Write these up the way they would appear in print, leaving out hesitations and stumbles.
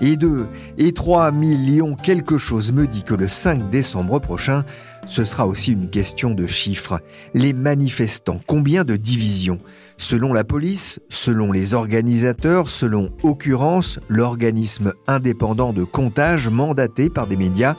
et 2, et 3 millions, quelque chose me dit que le 5 décembre prochain, ce sera aussi une question de chiffres. Les manifestants, combien de divisions ? Selon la police, selon les organisateurs, selon Occurrence, l'organisme indépendant de comptage mandaté par des médias,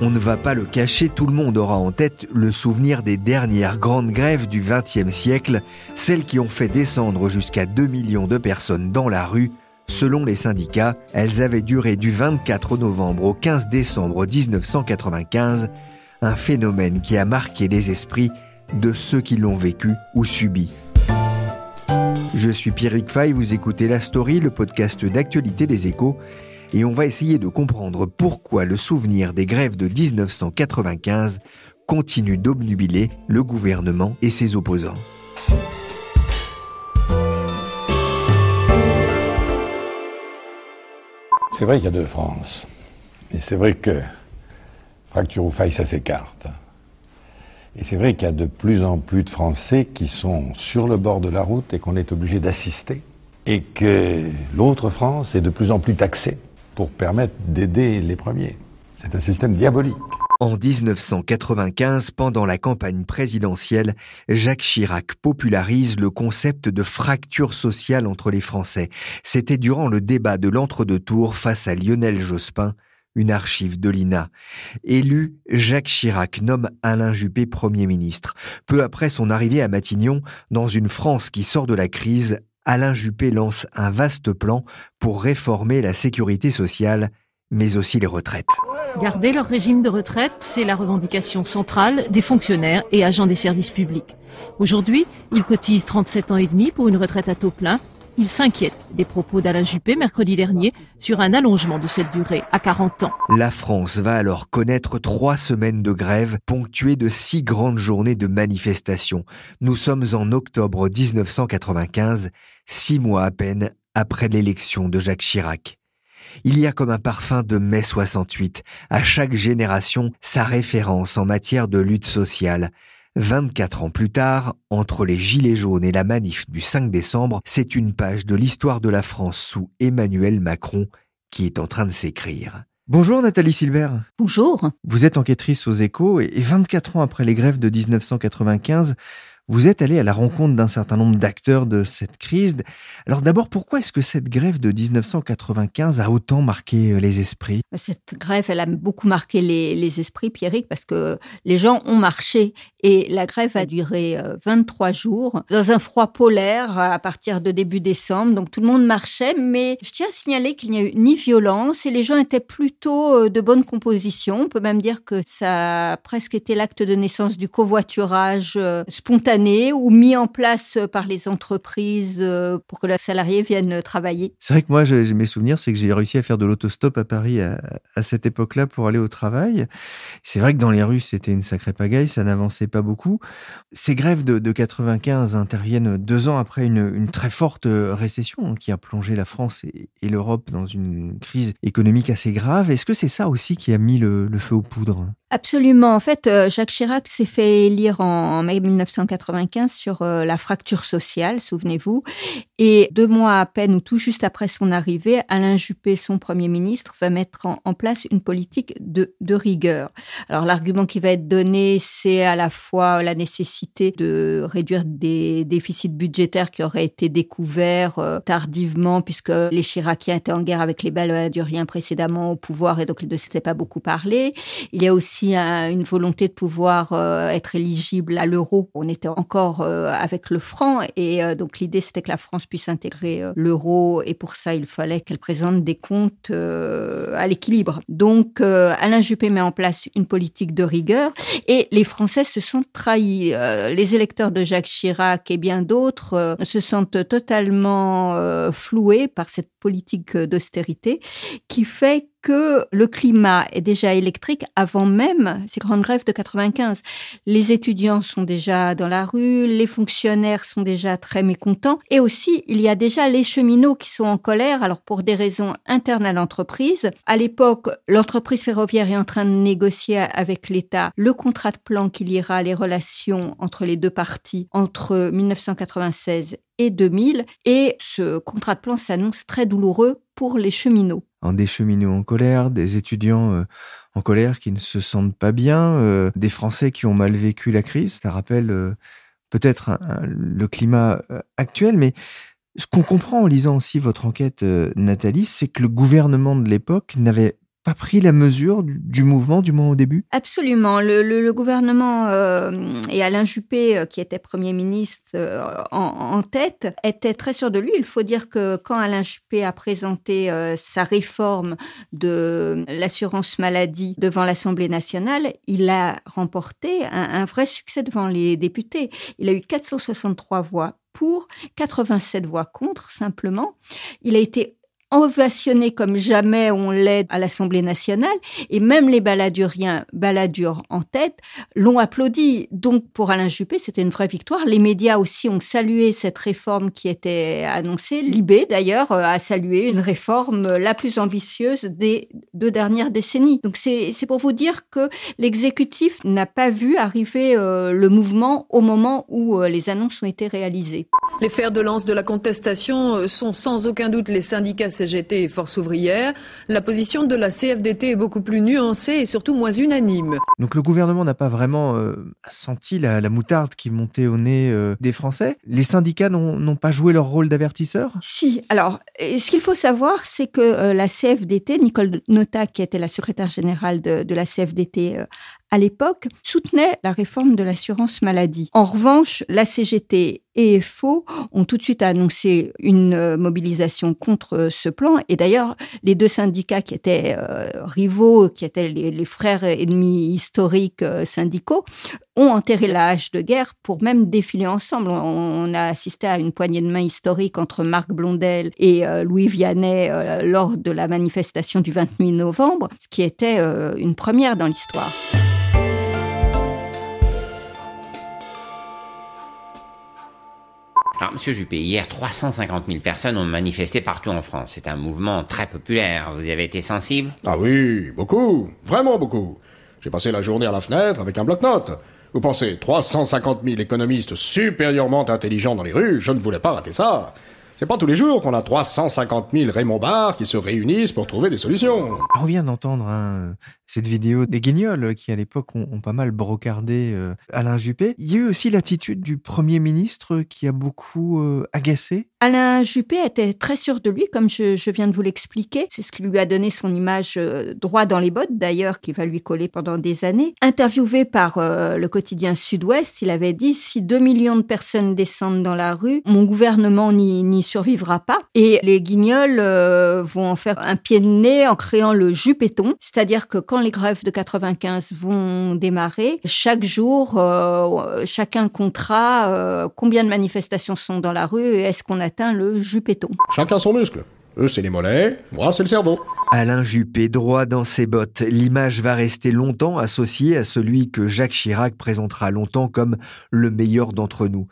on ne va pas le cacher, tout le monde aura en tête le souvenir des dernières grandes grèves du XXe siècle, celles qui ont fait descendre jusqu'à 2 millions de personnes dans la rue. Selon les syndicats, elles avaient duré du 24 novembre au 15 décembre 1995, un phénomène qui a marqué les esprits de ceux qui l'ont vécu ou subi. Je suis Pierrick Fay, vous écoutez La Story, le podcast d'actualité des Échos. Et on va essayer de comprendre pourquoi le souvenir des grèves de 1995 continue d'obnubiler le gouvernement et ses opposants. C'est vrai qu'il y a deux France. Et c'est vrai que fracture ou faille, ça s'écarte. Et c'est vrai qu'il y a de plus en plus de Français qui sont sur le bord de la route et qu'on est obligé d'assister. Et que l'autre France est de plus en plus taxée pour permettre d'aider les premiers. C'est un système diabolique. En 1995, pendant la campagne présidentielle, Jacques Chirac popularise le concept de fracture sociale entre les Français. C'était durant le débat de l'entre-deux-tours face à Lionel Jospin, une archive de l'INA. Élu, Jacques Chirac nomme Alain Juppé Premier ministre. Peu après son arrivée à Matignon, dans une France qui sort de la crise, Alain Juppé lance un vaste plan pour réformer la sécurité sociale, mais aussi les retraites. Garder leur régime de retraite, c'est la revendication centrale des fonctionnaires et agents des services publics. Aujourd'hui, ils cotisent 37 ans et demi pour une retraite à taux plein. Ils s'inquiètent des propos d'Alain Juppé mercredi dernier sur un allongement de cette durée à 40 ans. La France va alors connaître 3 semaines de grève ponctuées de 6 grandes journées de manifestations. Nous sommes en octobre 1995, 6 mois à peine après l'élection de Jacques Chirac. Il y a comme un parfum de mai 68. À chaque génération, sa référence en matière de lutte sociale. 24 ans plus tard, entre les gilets jaunes et la manif du 5 décembre, c'est une page de l'histoire de la France sous Emmanuel Macron qui est en train de s'écrire. Bonjour Nathalie Silbert. Bonjour. Vous êtes enquêtrice aux Échos et 24 ans après les grèves de 1995, vous êtes allée à la rencontre d'un certain nombre d'acteurs de cette crise. Alors d'abord, pourquoi est-ce que cette grève de 1995 a autant marqué les esprits ? Cette grève, elle a beaucoup marqué les esprits, Pierrick, parce que les gens ont marché. Et la grève a duré 23 jours, dans un froid polaire à partir de début décembre. Donc tout le monde marchait, mais je tiens à signaler qu'il n'y a eu ni violence et les gens étaient plutôt de bonne composition. On peut même dire que ça a presque été l'acte de naissance du covoiturage spontané ou mis en place par les entreprises pour que les salariés viennent travailler. C'est vrai que moi, mes souvenirs, c'est que j'ai réussi à faire de l'autostop à Paris à cette époque-là pour aller au travail. C'est vrai que dans les rues, c'était une sacrée pagaille, ça n'avançait pas beaucoup. Ces grèves de 95 interviennent 2 ans après une très forte récession qui a plongé la France et l'Europe dans une crise économique assez grave. Est-ce que c'est ça aussi qui a mis le feu aux poudres ? Absolument. En fait, Jacques Chirac s'est fait élire en mai 1995 sur la fracture sociale, souvenez-vous. Et 2 mois à peine, ou tout juste après son arrivée, Alain Juppé, son Premier ministre, va mettre en place une politique de rigueur. Alors, l'argument qui va être donné, c'est à la fois la nécessité de réduire des déficits budgétaires qui auraient été découverts tardivement, puisque les Chiraciens étaient en guerre avec les Balladur-iens précédemment au pouvoir, et donc ils ne s'étaient pas beaucoup parlé. Il y a aussi une volonté de pouvoir être éligible à l'euro. On était encore avec le franc et donc l'idée c'était que la France puisse intégrer l'euro et pour ça il fallait qu'elle présente des comptes à l'équilibre. Donc Alain Juppé met en place une politique de rigueur et les Français se sentent trahis. Les électeurs de Jacques Chirac et bien d'autres se sentent totalement floués par cette politique d'austérité qui fait que le climat est déjà électrique avant même ces grandes grèves de 95. Les étudiants sont déjà dans la rue, les fonctionnaires sont déjà très mécontents et aussi il y a déjà les cheminots qui sont en colère, alors pour des raisons internes à l'entreprise. À l'époque, l'entreprise ferroviaire est en train de négocier avec l'État le contrat de plan qui liera les relations entre les deux parties entre 1996 et 2000 et ce contrat de plan s'annonce très douloureux pour les cheminots. Des cheminots en colère, des étudiants en colère qui ne se sentent pas bien, des Français qui ont mal vécu la crise. Ça rappelle peut-être le climat actuel, mais ce qu'on comprend en lisant aussi votre enquête, Nathalie, c'est que le gouvernement de l'époque n'avait pas pris la mesure du mouvement, du moins au début? Absolument. Le gouvernement et Alain Juppé, qui était Premier ministre en tête, était très sûr de lui. Il faut dire que quand Alain Juppé a présenté sa réforme de l'assurance maladie devant l'Assemblée nationale, il a remporté un vrai succès devant les députés. Il a eu 463 voix pour, 87 voix contre, simplement. Il a été ovationné comme jamais on l'est à l'Assemblée nationale, et même les Balladuriens, Balladur en tête, l'ont applaudi. Donc, pour Alain Juppé, c'était une vraie victoire. Les médias aussi ont salué cette réforme qui était annoncée. Libé, d'ailleurs, a salué une réforme la plus ambitieuse des 2 dernières décennies. Donc, c'est pour vous dire que l'exécutif n'a pas vu arriver le mouvement au moment où les annonces ont été réalisées. Les fers de lance de la contestation sont sans aucun doute les syndicats CGT et Force ouvrière. La position de la CFDT est beaucoup plus nuancée et surtout moins unanime. Donc le gouvernement n'a pas vraiment senti la moutarde qui montait au nez des Français. Les syndicats n'ont pas joué leur rôle d'avertisseur ? Si. Alors, ce qu'il faut savoir, c'est que la CFDT, Nicole Notat, qui était la secrétaire générale de la CFDT à l'époque, soutenait la réforme de l'assurance maladie. En revanche, la CGT et FO ont tout de suite annoncé une mobilisation contre ce plan. Et d'ailleurs, les 2 syndicats qui étaient rivaux, qui étaient les frères ennemis historiques syndicaux, ont enterré la hache de guerre pour même défiler ensemble. On a assisté à une poignée de main historique entre Marc Blondel et Louis Viannet lors de la manifestation du 28 novembre, ce qui était une première dans l'histoire. Alors, Monsieur Juppé, hier, 350 000 personnes ont manifesté partout en France. C'est un mouvement très populaire. Vous y avez été sensible ? Ah oui, beaucoup. Vraiment beaucoup. J'ai passé la journée à la fenêtre avec un bloc-notes. Vous pensez, 350 000 économistes supérieurement intelligents dans les rues, je ne voulais pas rater ça. C'est pas tous les jours qu'on a 350 000 Raymond Barre qui se réunissent pour trouver des solutions. On vient d'entendre cette vidéo des Guignols qui, à l'époque, ont pas mal brocardé Alain Juppé. Il y a eu aussi l'attitude du Premier ministre qui a beaucoup agacé. Alain Juppé était très sûr de lui, comme je viens de vous l'expliquer. C'est ce qui lui a donné son image droit dans les bottes, d'ailleurs, qui va lui coller pendant des années. Interviewé par le quotidien Sud-Ouest, il avait dit « Si 2 millions de personnes descendent dans la rue, mon gouvernement n'y survivra pas. » Et les Guignols vont en faire un pied de nez en créant le Juppéton, c'est-à-dire que quand les grèves de 95 vont démarrer, chaque jour, chacun comptera combien de manifestations sont dans la rue et est-ce qu'on atteint le Juppéton. Chacun son muscle. Eux, c'est les mollets, moi, c'est le cerveau. Alain Juppé, droit dans ses bottes. L'image va rester longtemps associée à celui que Jacques Chirac présentera longtemps comme le meilleur d'entre nous.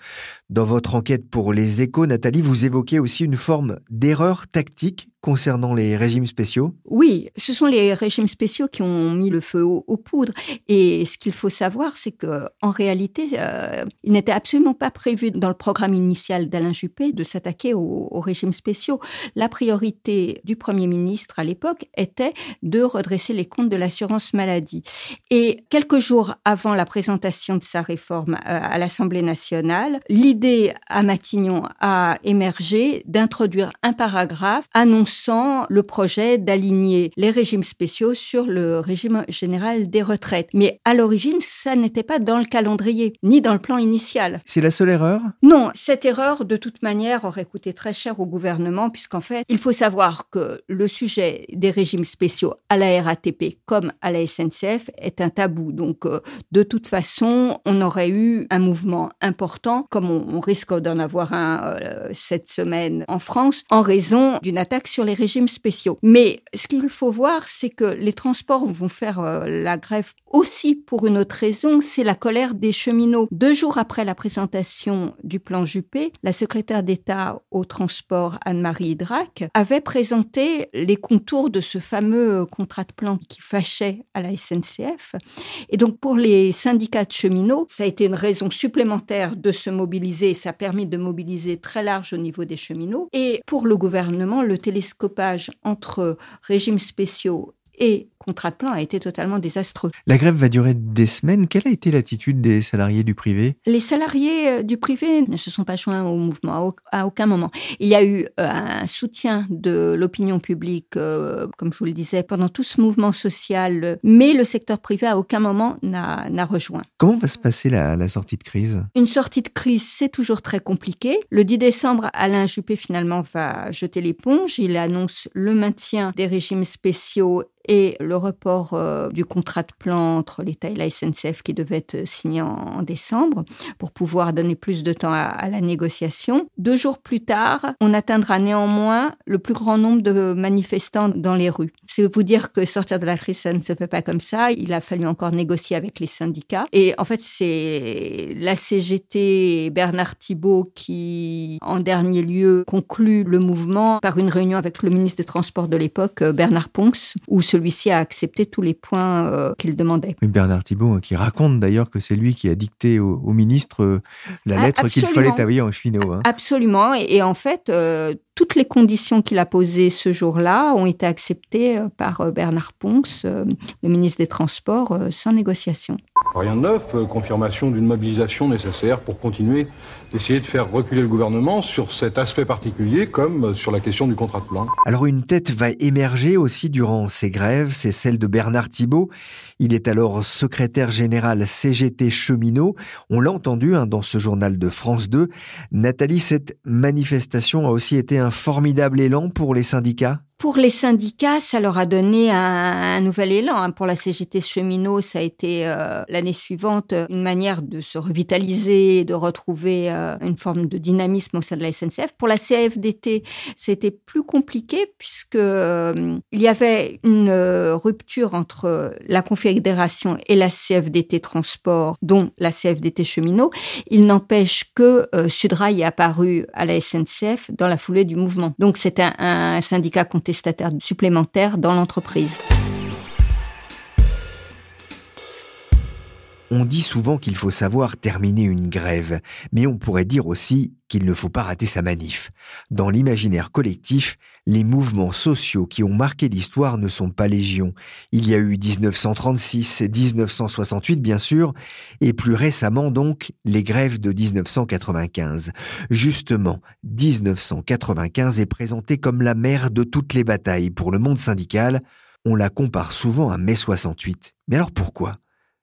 Dans votre enquête pour Les Échos, Nathalie, vous évoquez aussi une forme d'erreur tactique concernant les régimes spéciaux? Oui, ce sont les régimes spéciaux qui ont mis le feu aux poudres. Et ce qu'il faut savoir, c'est qu'en réalité, il n'était absolument pas prévu dans le programme initial d'Alain Juppé de s'attaquer aux régimes spéciaux. La priorité du Premier ministre à l'époque était de redresser les comptes de l'assurance maladie. Et quelques jours avant la présentation de sa réforme à l'Assemblée nationale, l'idée à Matignon a émergé d'introduire un paragraphe annonçant le projet d'aligner les régimes spéciaux sur le régime général des retraites. Mais à l'origine, ça n'était pas dans le calendrier, ni dans le plan initial. C'est la seule erreur ? Non, cette erreur, de toute manière, aurait coûté très cher au gouvernement, puisqu'en fait, il faut savoir que le sujet des régimes spéciaux à la RATP comme à la SNCF est un tabou. Donc, de toute façon, on aurait eu un mouvement important, comme on risque d'en avoir un cette semaine en France, en raison d'une attaque sur les régimes spéciaux. Mais ce qu'il faut voir, c'est que les transports vont faire la grève aussi pour une autre raison, c'est la colère des cheminots. 2 jours après la présentation du plan Juppé, la secrétaire d'État au transport Anne-Marie Drac avait présenté les contours de ce fameux contrat de plan qui fâchait à la SNCF. Et donc pour les syndicats de cheminots, ça a été une raison supplémentaire de se mobiliser, ça a permis de mobiliser très large au niveau des cheminots. Et pour le gouvernement, le télescopage entre régimes spéciaux et contrat de plan a été totalement désastreux. La grève va durer des semaines. Quelle a été l'attitude des salariés du privé ? Les salariés du privé ne se sont pas joints au mouvement à aucun moment. Il y a eu un soutien de l'opinion publique, comme je vous le disais, pendant tout ce mouvement social, mais le secteur privé à aucun moment n'a rejoint. Comment va se passer la sortie de crise ? Une sortie de crise, c'est toujours très compliqué. Le 10 décembre, Alain Juppé finalement va jeter l'éponge. Il annonce le maintien des régimes spéciaux et le report du contrat de plan entre l'État et la SNCF qui devait être signé en décembre pour pouvoir donner plus de temps à la négociation. 2 jours plus tard, on atteindra néanmoins le plus grand nombre de manifestants dans les rues. C'est vous dire que sortir de la crise, ça ne se fait pas comme ça. Il a fallu encore négocier avec les syndicats. Et en fait, c'est la CGT et Bernard Thibault qui, en dernier lieu, conclut le mouvement par une réunion avec le ministre des Transports de l'époque, Bernard Pons, où celui-ci a accepté tous les points qu'il demandait. Oui, Bernard Thibault qui raconte d'ailleurs que c'est lui qui a dicté au ministre la lettre qu'il fallait envoyer en cheminots. Hein. Absolument, et en fait, toutes les conditions qu'il a posées ce jour-là ont été acceptées par Bernard Pons, le ministre des Transports, sans négociation. Rien de neuf, confirmation d'une mobilisation nécessaire pour continuer d'essayer de faire reculer le gouvernement sur cet aspect particulier comme sur la question du contrat de plan. Alors une tête va émerger aussi durant ces grèves, c'est celle de Bernard Thibault. Il est alors secrétaire général CGT Cheminot. On l'a entendu dans ce journal de France 2. Nathalie, cette manifestation a aussi été un formidable élan pour les syndicats. Pour les syndicats, ça leur a donné un nouvel élan. Pour la CGT Cheminot, ça a été l'année suivante une manière de se revitaliser, de retrouver une forme de dynamisme au sein de la SNCF. Pour la CFDT, c'était plus compliqué puisque il y avait une rupture entre la Confédération et la CFDT Transport, dont la CFDT Cheminot. Il n'empêche que Sudrail est apparu à la SNCF dans la foulée du mouvement. Donc c'est un syndicat contesté supplémentaires dans l'entreprise. On dit souvent qu'il faut savoir terminer une grève, mais on pourrait dire aussi qu'il ne faut pas rater sa manif. Dans l'imaginaire collectif, les mouvements sociaux qui ont marqué l'histoire ne sont pas légion. Il y a eu 1936, 1968 bien sûr, et plus récemment donc, les grèves de 1995. Justement, 1995 est présentée comme la mère de toutes les batailles pour le monde syndical. On la compare souvent à mai 68. Mais alors pourquoi ?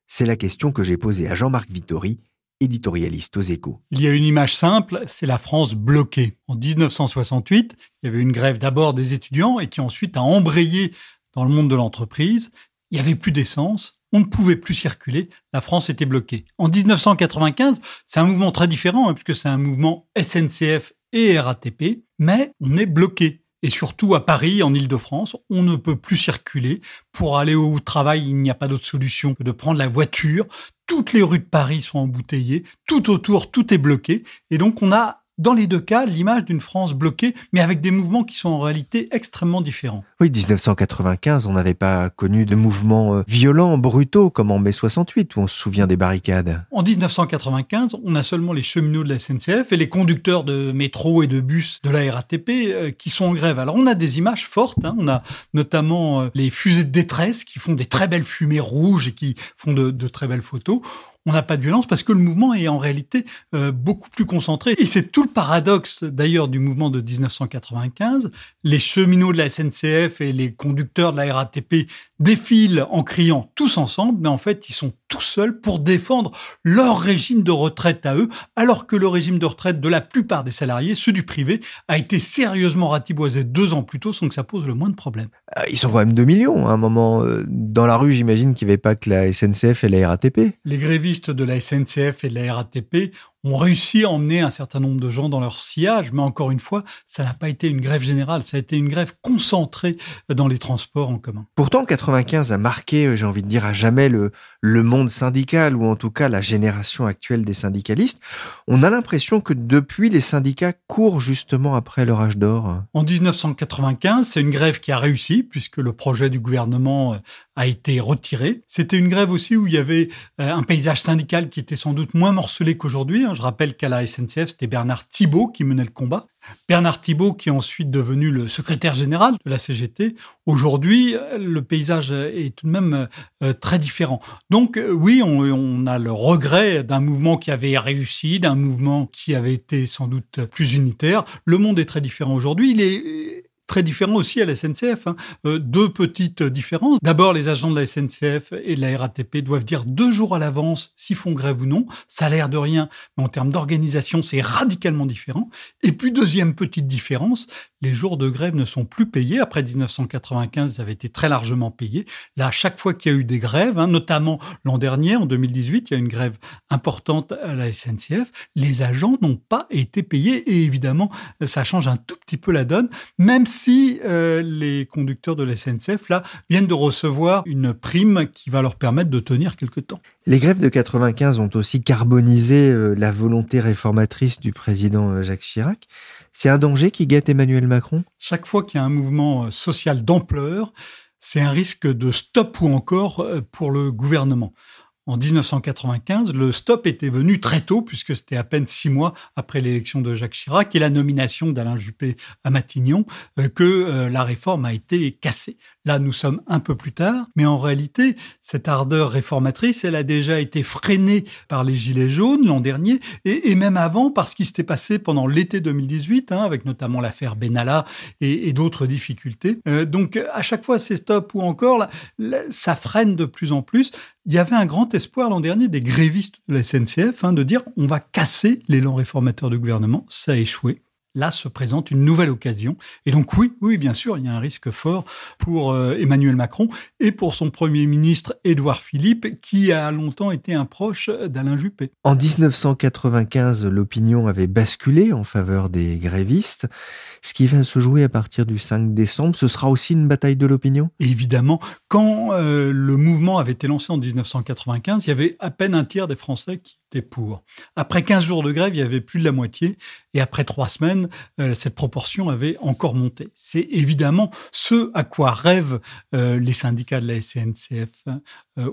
C'est la question que j'ai posée à Jean-Marc Vittori, éditorialiste aux Échos. Il y a une image simple, c'est la France bloquée. En 1968, il y avait une grève d'abord des étudiants et qui ensuite a embrayé dans le monde de l'entreprise. Il n'y avait plus d'essence, on ne pouvait plus circuler, la France était bloquée. En 1995, c'est un mouvement très différent, puisque c'est un mouvement SNCF et RATP, mais on est bloqué. Et surtout à Paris, en Île-de-France, on ne peut plus circuler. Pour aller au travail, il n'y a pas d'autre solution que de prendre la voiture. Toutes les rues de Paris sont embouteillées. Tout autour, tout est bloqué. Et donc, on a dans les deux cas, l'image d'une France bloquée, mais avec des mouvements qui sont en réalité extrêmement différents. Oui, 1995, on n'avait pas connu de mouvements violents, brutaux, comme en mai 68, où on se souvient des barricades. En 1995, on a seulement les cheminots de la SNCF et les conducteurs de métro et de bus de la RATP qui sont en grève. Alors, on a des images fortes, hein. On a notamment les fusées de détresse qui font des très belles fumées rouges et qui font de très belles photos. On n'a pas de violence parce que le mouvement est en réalité beaucoup plus concentré. Et c'est tout le paradoxe d'ailleurs du mouvement de 1995. Les cheminots de la SNCF et les conducteurs de la RATP défilent en criant tous ensemble, mais en fait, ils sont tout seuls pour défendre leur régime de retraite à eux, alors que le régime de retraite de la plupart des salariés, ceux du privé, a été sérieusement ratiboisé 2 ans plus tôt sans que ça pose le moins de problème. Ils sont quand même 2 millions à un moment. Dans la rue, j'imagine qu'il n'y avait pas que la SNCF et la RATP. Les grévistes de la SNCF et de la RATP ont réussi à emmener un certain nombre de gens dans leur sillage, mais encore une fois, ça n'a pas été une grève générale, ça a été une grève concentrée dans les transports en commun. Pourtant, 95 a marqué, j'ai envie de dire, à jamais le monde syndical, ou en tout cas la génération actuelle des syndicalistes. On a l'impression que depuis, les syndicats courent justement après leur âge d'or. En 1995, c'est une grève qui a réussi, puisque le projet du gouvernement a été retiré. C'était une grève aussi où il y avait un paysage syndical qui était sans doute moins morcelé qu'aujourd'hui. Je rappelle qu'à la SNCF, c'était Bernard Thibault qui menait le combat. Bernard Thibault qui est ensuite devenu le secrétaire général de la CGT. Aujourd'hui, le paysage est tout de même très différent. Donc oui, on a le regret d'un mouvement qui avait réussi, d'un mouvement qui avait été sans doute plus unitaire. Le monde est très différent aujourd'hui. Il est très différent aussi à la SNCF. 2 petites différences. D'abord, les agents de la SNCF et de la RATP doivent dire 2 jours à l'avance s'ils font grève ou non. Ça a l'air de rien, mais en termes d'organisation, c'est radicalement différent. Et puis, 2e petite différence, les jours de grève ne sont plus payés. Après 1995, ils avaient été très largement payés. Là, à chaque fois qu'il y a eu des grèves, notamment l'an dernier, en 2018, il y a une grève importante à la SNCF, les agents n'ont pas été payés. Et évidemment, ça change un tout petit peu la donne, même si les conducteurs de la SNCF là, viennent de recevoir une prime qui va leur permettre de tenir quelque temps. Les grèves de 95 ont aussi carbonisé la volonté réformatrice du président Jacques Chirac. C'est un danger qui guette Emmanuel Macron ? Chaque fois qu'il y a un mouvement social d'ampleur, c'est un risque de stop ou encore pour le gouvernement. En 1995, le stop était venu très tôt, puisque c'était à peine 6 mois après l'élection de Jacques Chirac et la nomination d'Alain Juppé à Matignon, que la réforme a été cassée. Là, nous sommes un peu plus tard, mais en réalité, cette ardeur réformatrice, elle a déjà été freinée par les Gilets jaunes l'an dernier, et même avant, par ce qui s'était passé pendant l'été 2018, avec notamment l'affaire Benalla et d'autres difficultés. Donc, à chaque fois, ces stops ou encore, là, ça freine de plus en plus. Il y avait un grand espoir l'an dernier des grévistes de la SNCF de dire « on va casser l'élan réformateur du gouvernement ». Ça a échoué. Là se présente une nouvelle occasion. Et donc oui, bien sûr, il y a un risque fort pour Emmanuel Macron et pour son Premier ministre Édouard Philippe, qui a longtemps été un proche d'Alain Juppé. En 1995, l'opinion avait basculé en faveur des grévistes. Ce qui va se jouer à partir du 5 décembre, ce sera aussi une bataille de l'opinion ? Évidemment. Quand le mouvement avait été lancé en 1995, il y avait à peine un tiers des Français qui étaient pour. Après 15 jours de grève, il y avait plus de la moitié. Et après 3 semaines, cette proportion avait encore monté. C'est évidemment ce à quoi rêvent les syndicats de la SNCF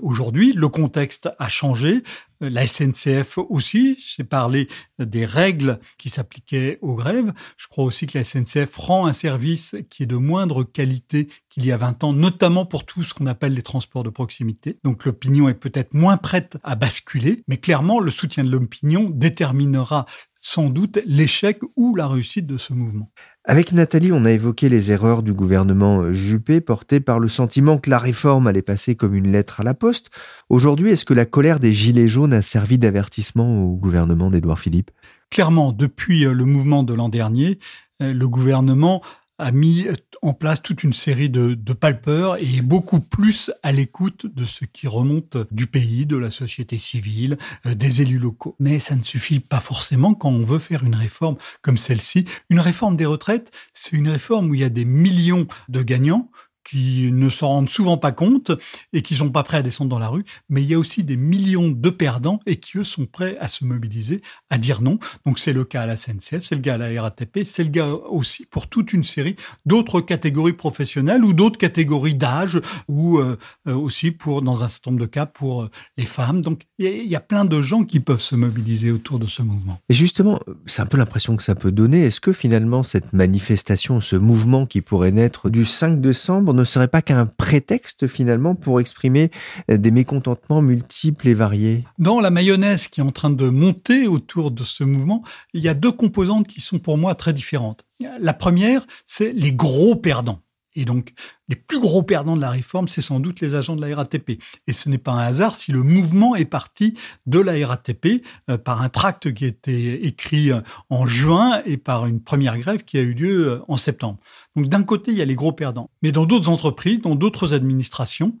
aujourd'hui. Le contexte a changé. La SNCF aussi, j'ai parlé des règles qui s'appliquaient aux grèves. Je crois aussi que la SNCF rend un service qui est de moindre qualité qu'il y a 20 ans, notamment pour tout ce qu'on appelle les transports de proximité. Donc l'opinion est peut-être moins prête à basculer, mais clairement le soutien de l'opinion déterminera sans doute l'échec ou la réussite de ce mouvement. Avec Nathalie, on a évoqué les erreurs du gouvernement Juppé, portées par le sentiment que la réforme allait passer comme une lettre à la poste. Aujourd'hui, est-ce que la colère des Gilets jaunes a servi d'avertissement au gouvernement d'Édouard Philippe ? Clairement, depuis le mouvement de l'an dernier, le gouvernement a mis en place toute une série de palpeurs et est beaucoup plus à l'écoute de ce qui remonte du pays, de la société civile, des élus locaux. Mais ça ne suffit pas forcément quand on veut faire une réforme comme celle-ci. Une réforme des retraites, c'est une réforme où il y a des millions de gagnants qui ne s'en rendent souvent pas compte et qui ne sont pas prêts à descendre dans la rue. Mais il y a aussi des millions de perdants et qui, eux, sont prêts à se mobiliser, à dire non. Donc, c'est le cas à la SNCF, c'est le cas à la RATP, c'est le cas aussi pour toute une série d'autres catégories professionnelles ou d'autres catégories d'âge ou aussi pour, dans un certain nombre de cas, pour les femmes. Donc, il y a plein de gens qui peuvent se mobiliser autour de ce mouvement. Et justement, c'est un peu l'impression que ça peut donner. Est-ce que finalement, cette manifestation, ce mouvement qui pourrait naître du 5 décembre ne serait pas qu'un prétexte finalement pour exprimer des mécontentements multiples et variés? Dans la mayonnaise qui est en train de monter autour de ce mouvement, il y a deux composantes qui sont pour moi très différentes. La première, c'est les gros perdants. Et donc, les plus gros perdants de la réforme, c'est sans doute les agents de la RATP. Et ce n'est pas un hasard si le mouvement est parti de la RATP par un tract qui a été écrit en juin et par une première grève qui a eu lieu en septembre. Donc, d'un côté, il y a les gros perdants. Mais dans d'autres entreprises, dans d'autres administrations,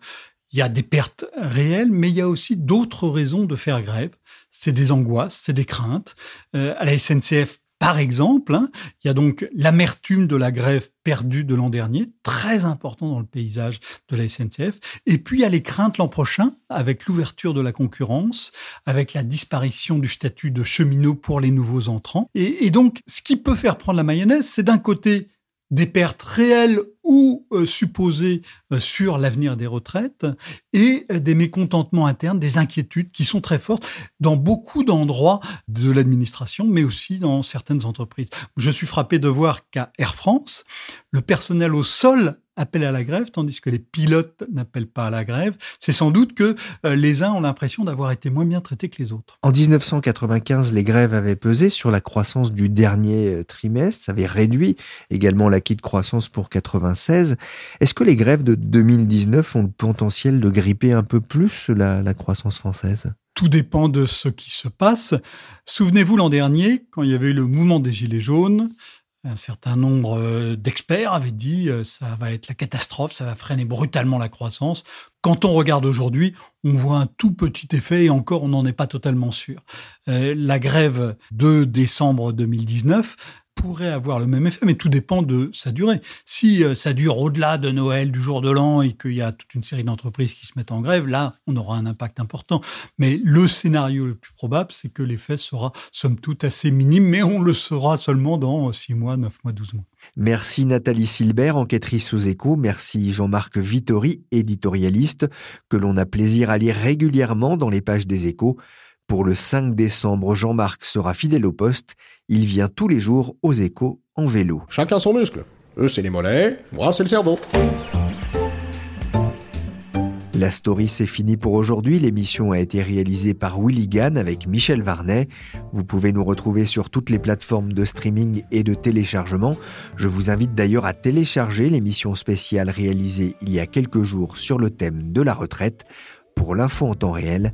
il y a des pertes réelles, mais il y a aussi d'autres raisons de faire grève. C'est des angoisses, c'est des craintes. À la SNCF, par exemple, il y a donc l'amertume de la grève perdue de l'an dernier, très important dans le paysage de la SNCF. Et puis, il y a les craintes l'an prochain, avec l'ouverture de la concurrence, avec la disparition du statut de cheminot pour les nouveaux entrants. Et donc, ce qui peut faire prendre la mayonnaise, c'est d'un côté des pertes réelles ou supposées sur l'avenir des retraites et des mécontentements internes, des inquiétudes qui sont très fortes dans beaucoup d'endroits de l'administration, mais aussi dans certaines entreprises. Je suis frappé de voir qu'à Air France, le personnel au sol appelle à la grève, tandis que les pilotes n'appellent pas à la grève. C'est sans doute que les uns ont l'impression d'avoir été moins bien traités que les autres. En 1995, les grèves avaient pesé sur la croissance du dernier trimestre. Ça avait réduit également l'acquis de croissance pour 96. Est-ce que les grèves de 2019 ont le potentiel de gripper un peu plus la croissance française ? Tout dépend de ce qui se passe. Souvenez-vous, l'an dernier, quand il y avait eu le mouvement des Gilets jaunes, un certain nombre d'experts avaient dit « ça va être la catastrophe, ça va freiner brutalement la croissance ». Quand on regarde aujourd'hui, on voit un tout petit effet et encore, on n'en est pas totalement sûr. La grève de décembre 2019 pourrait avoir le même effet, mais tout dépend de sa durée. Si ça dure au-delà de Noël, du jour de l'an, et qu'il y a toute une série d'entreprises qui se mettent en grève, là, on aura un impact important. Mais le scénario le plus probable, c'est que l'effet sera, somme toute, assez minime, mais on le saura seulement dans 6 mois, 9 mois, 12 mois. Merci Nathalie Silbert, enquêtrice aux Échos. Merci Jean-Marc Vittori, éditorialiste, que l'on a plaisir à lire régulièrement dans les pages des Échos. Pour le 5 décembre, Jean-Marc sera fidèle au poste. Il vient tous les jours aux Échos en vélo. Chacun son muscle. Eux, c'est les mollets. Moi, c'est le cerveau. La Story, c'est fini pour aujourd'hui. L'émission a été réalisée par Willy Gann avec Michel Warnet. Vous pouvez nous retrouver sur toutes les plateformes de streaming et de téléchargement. Je vous invite d'ailleurs à télécharger l'émission spéciale réalisée il y a quelques jours sur le thème de la retraite. Pour l'info en temps réel,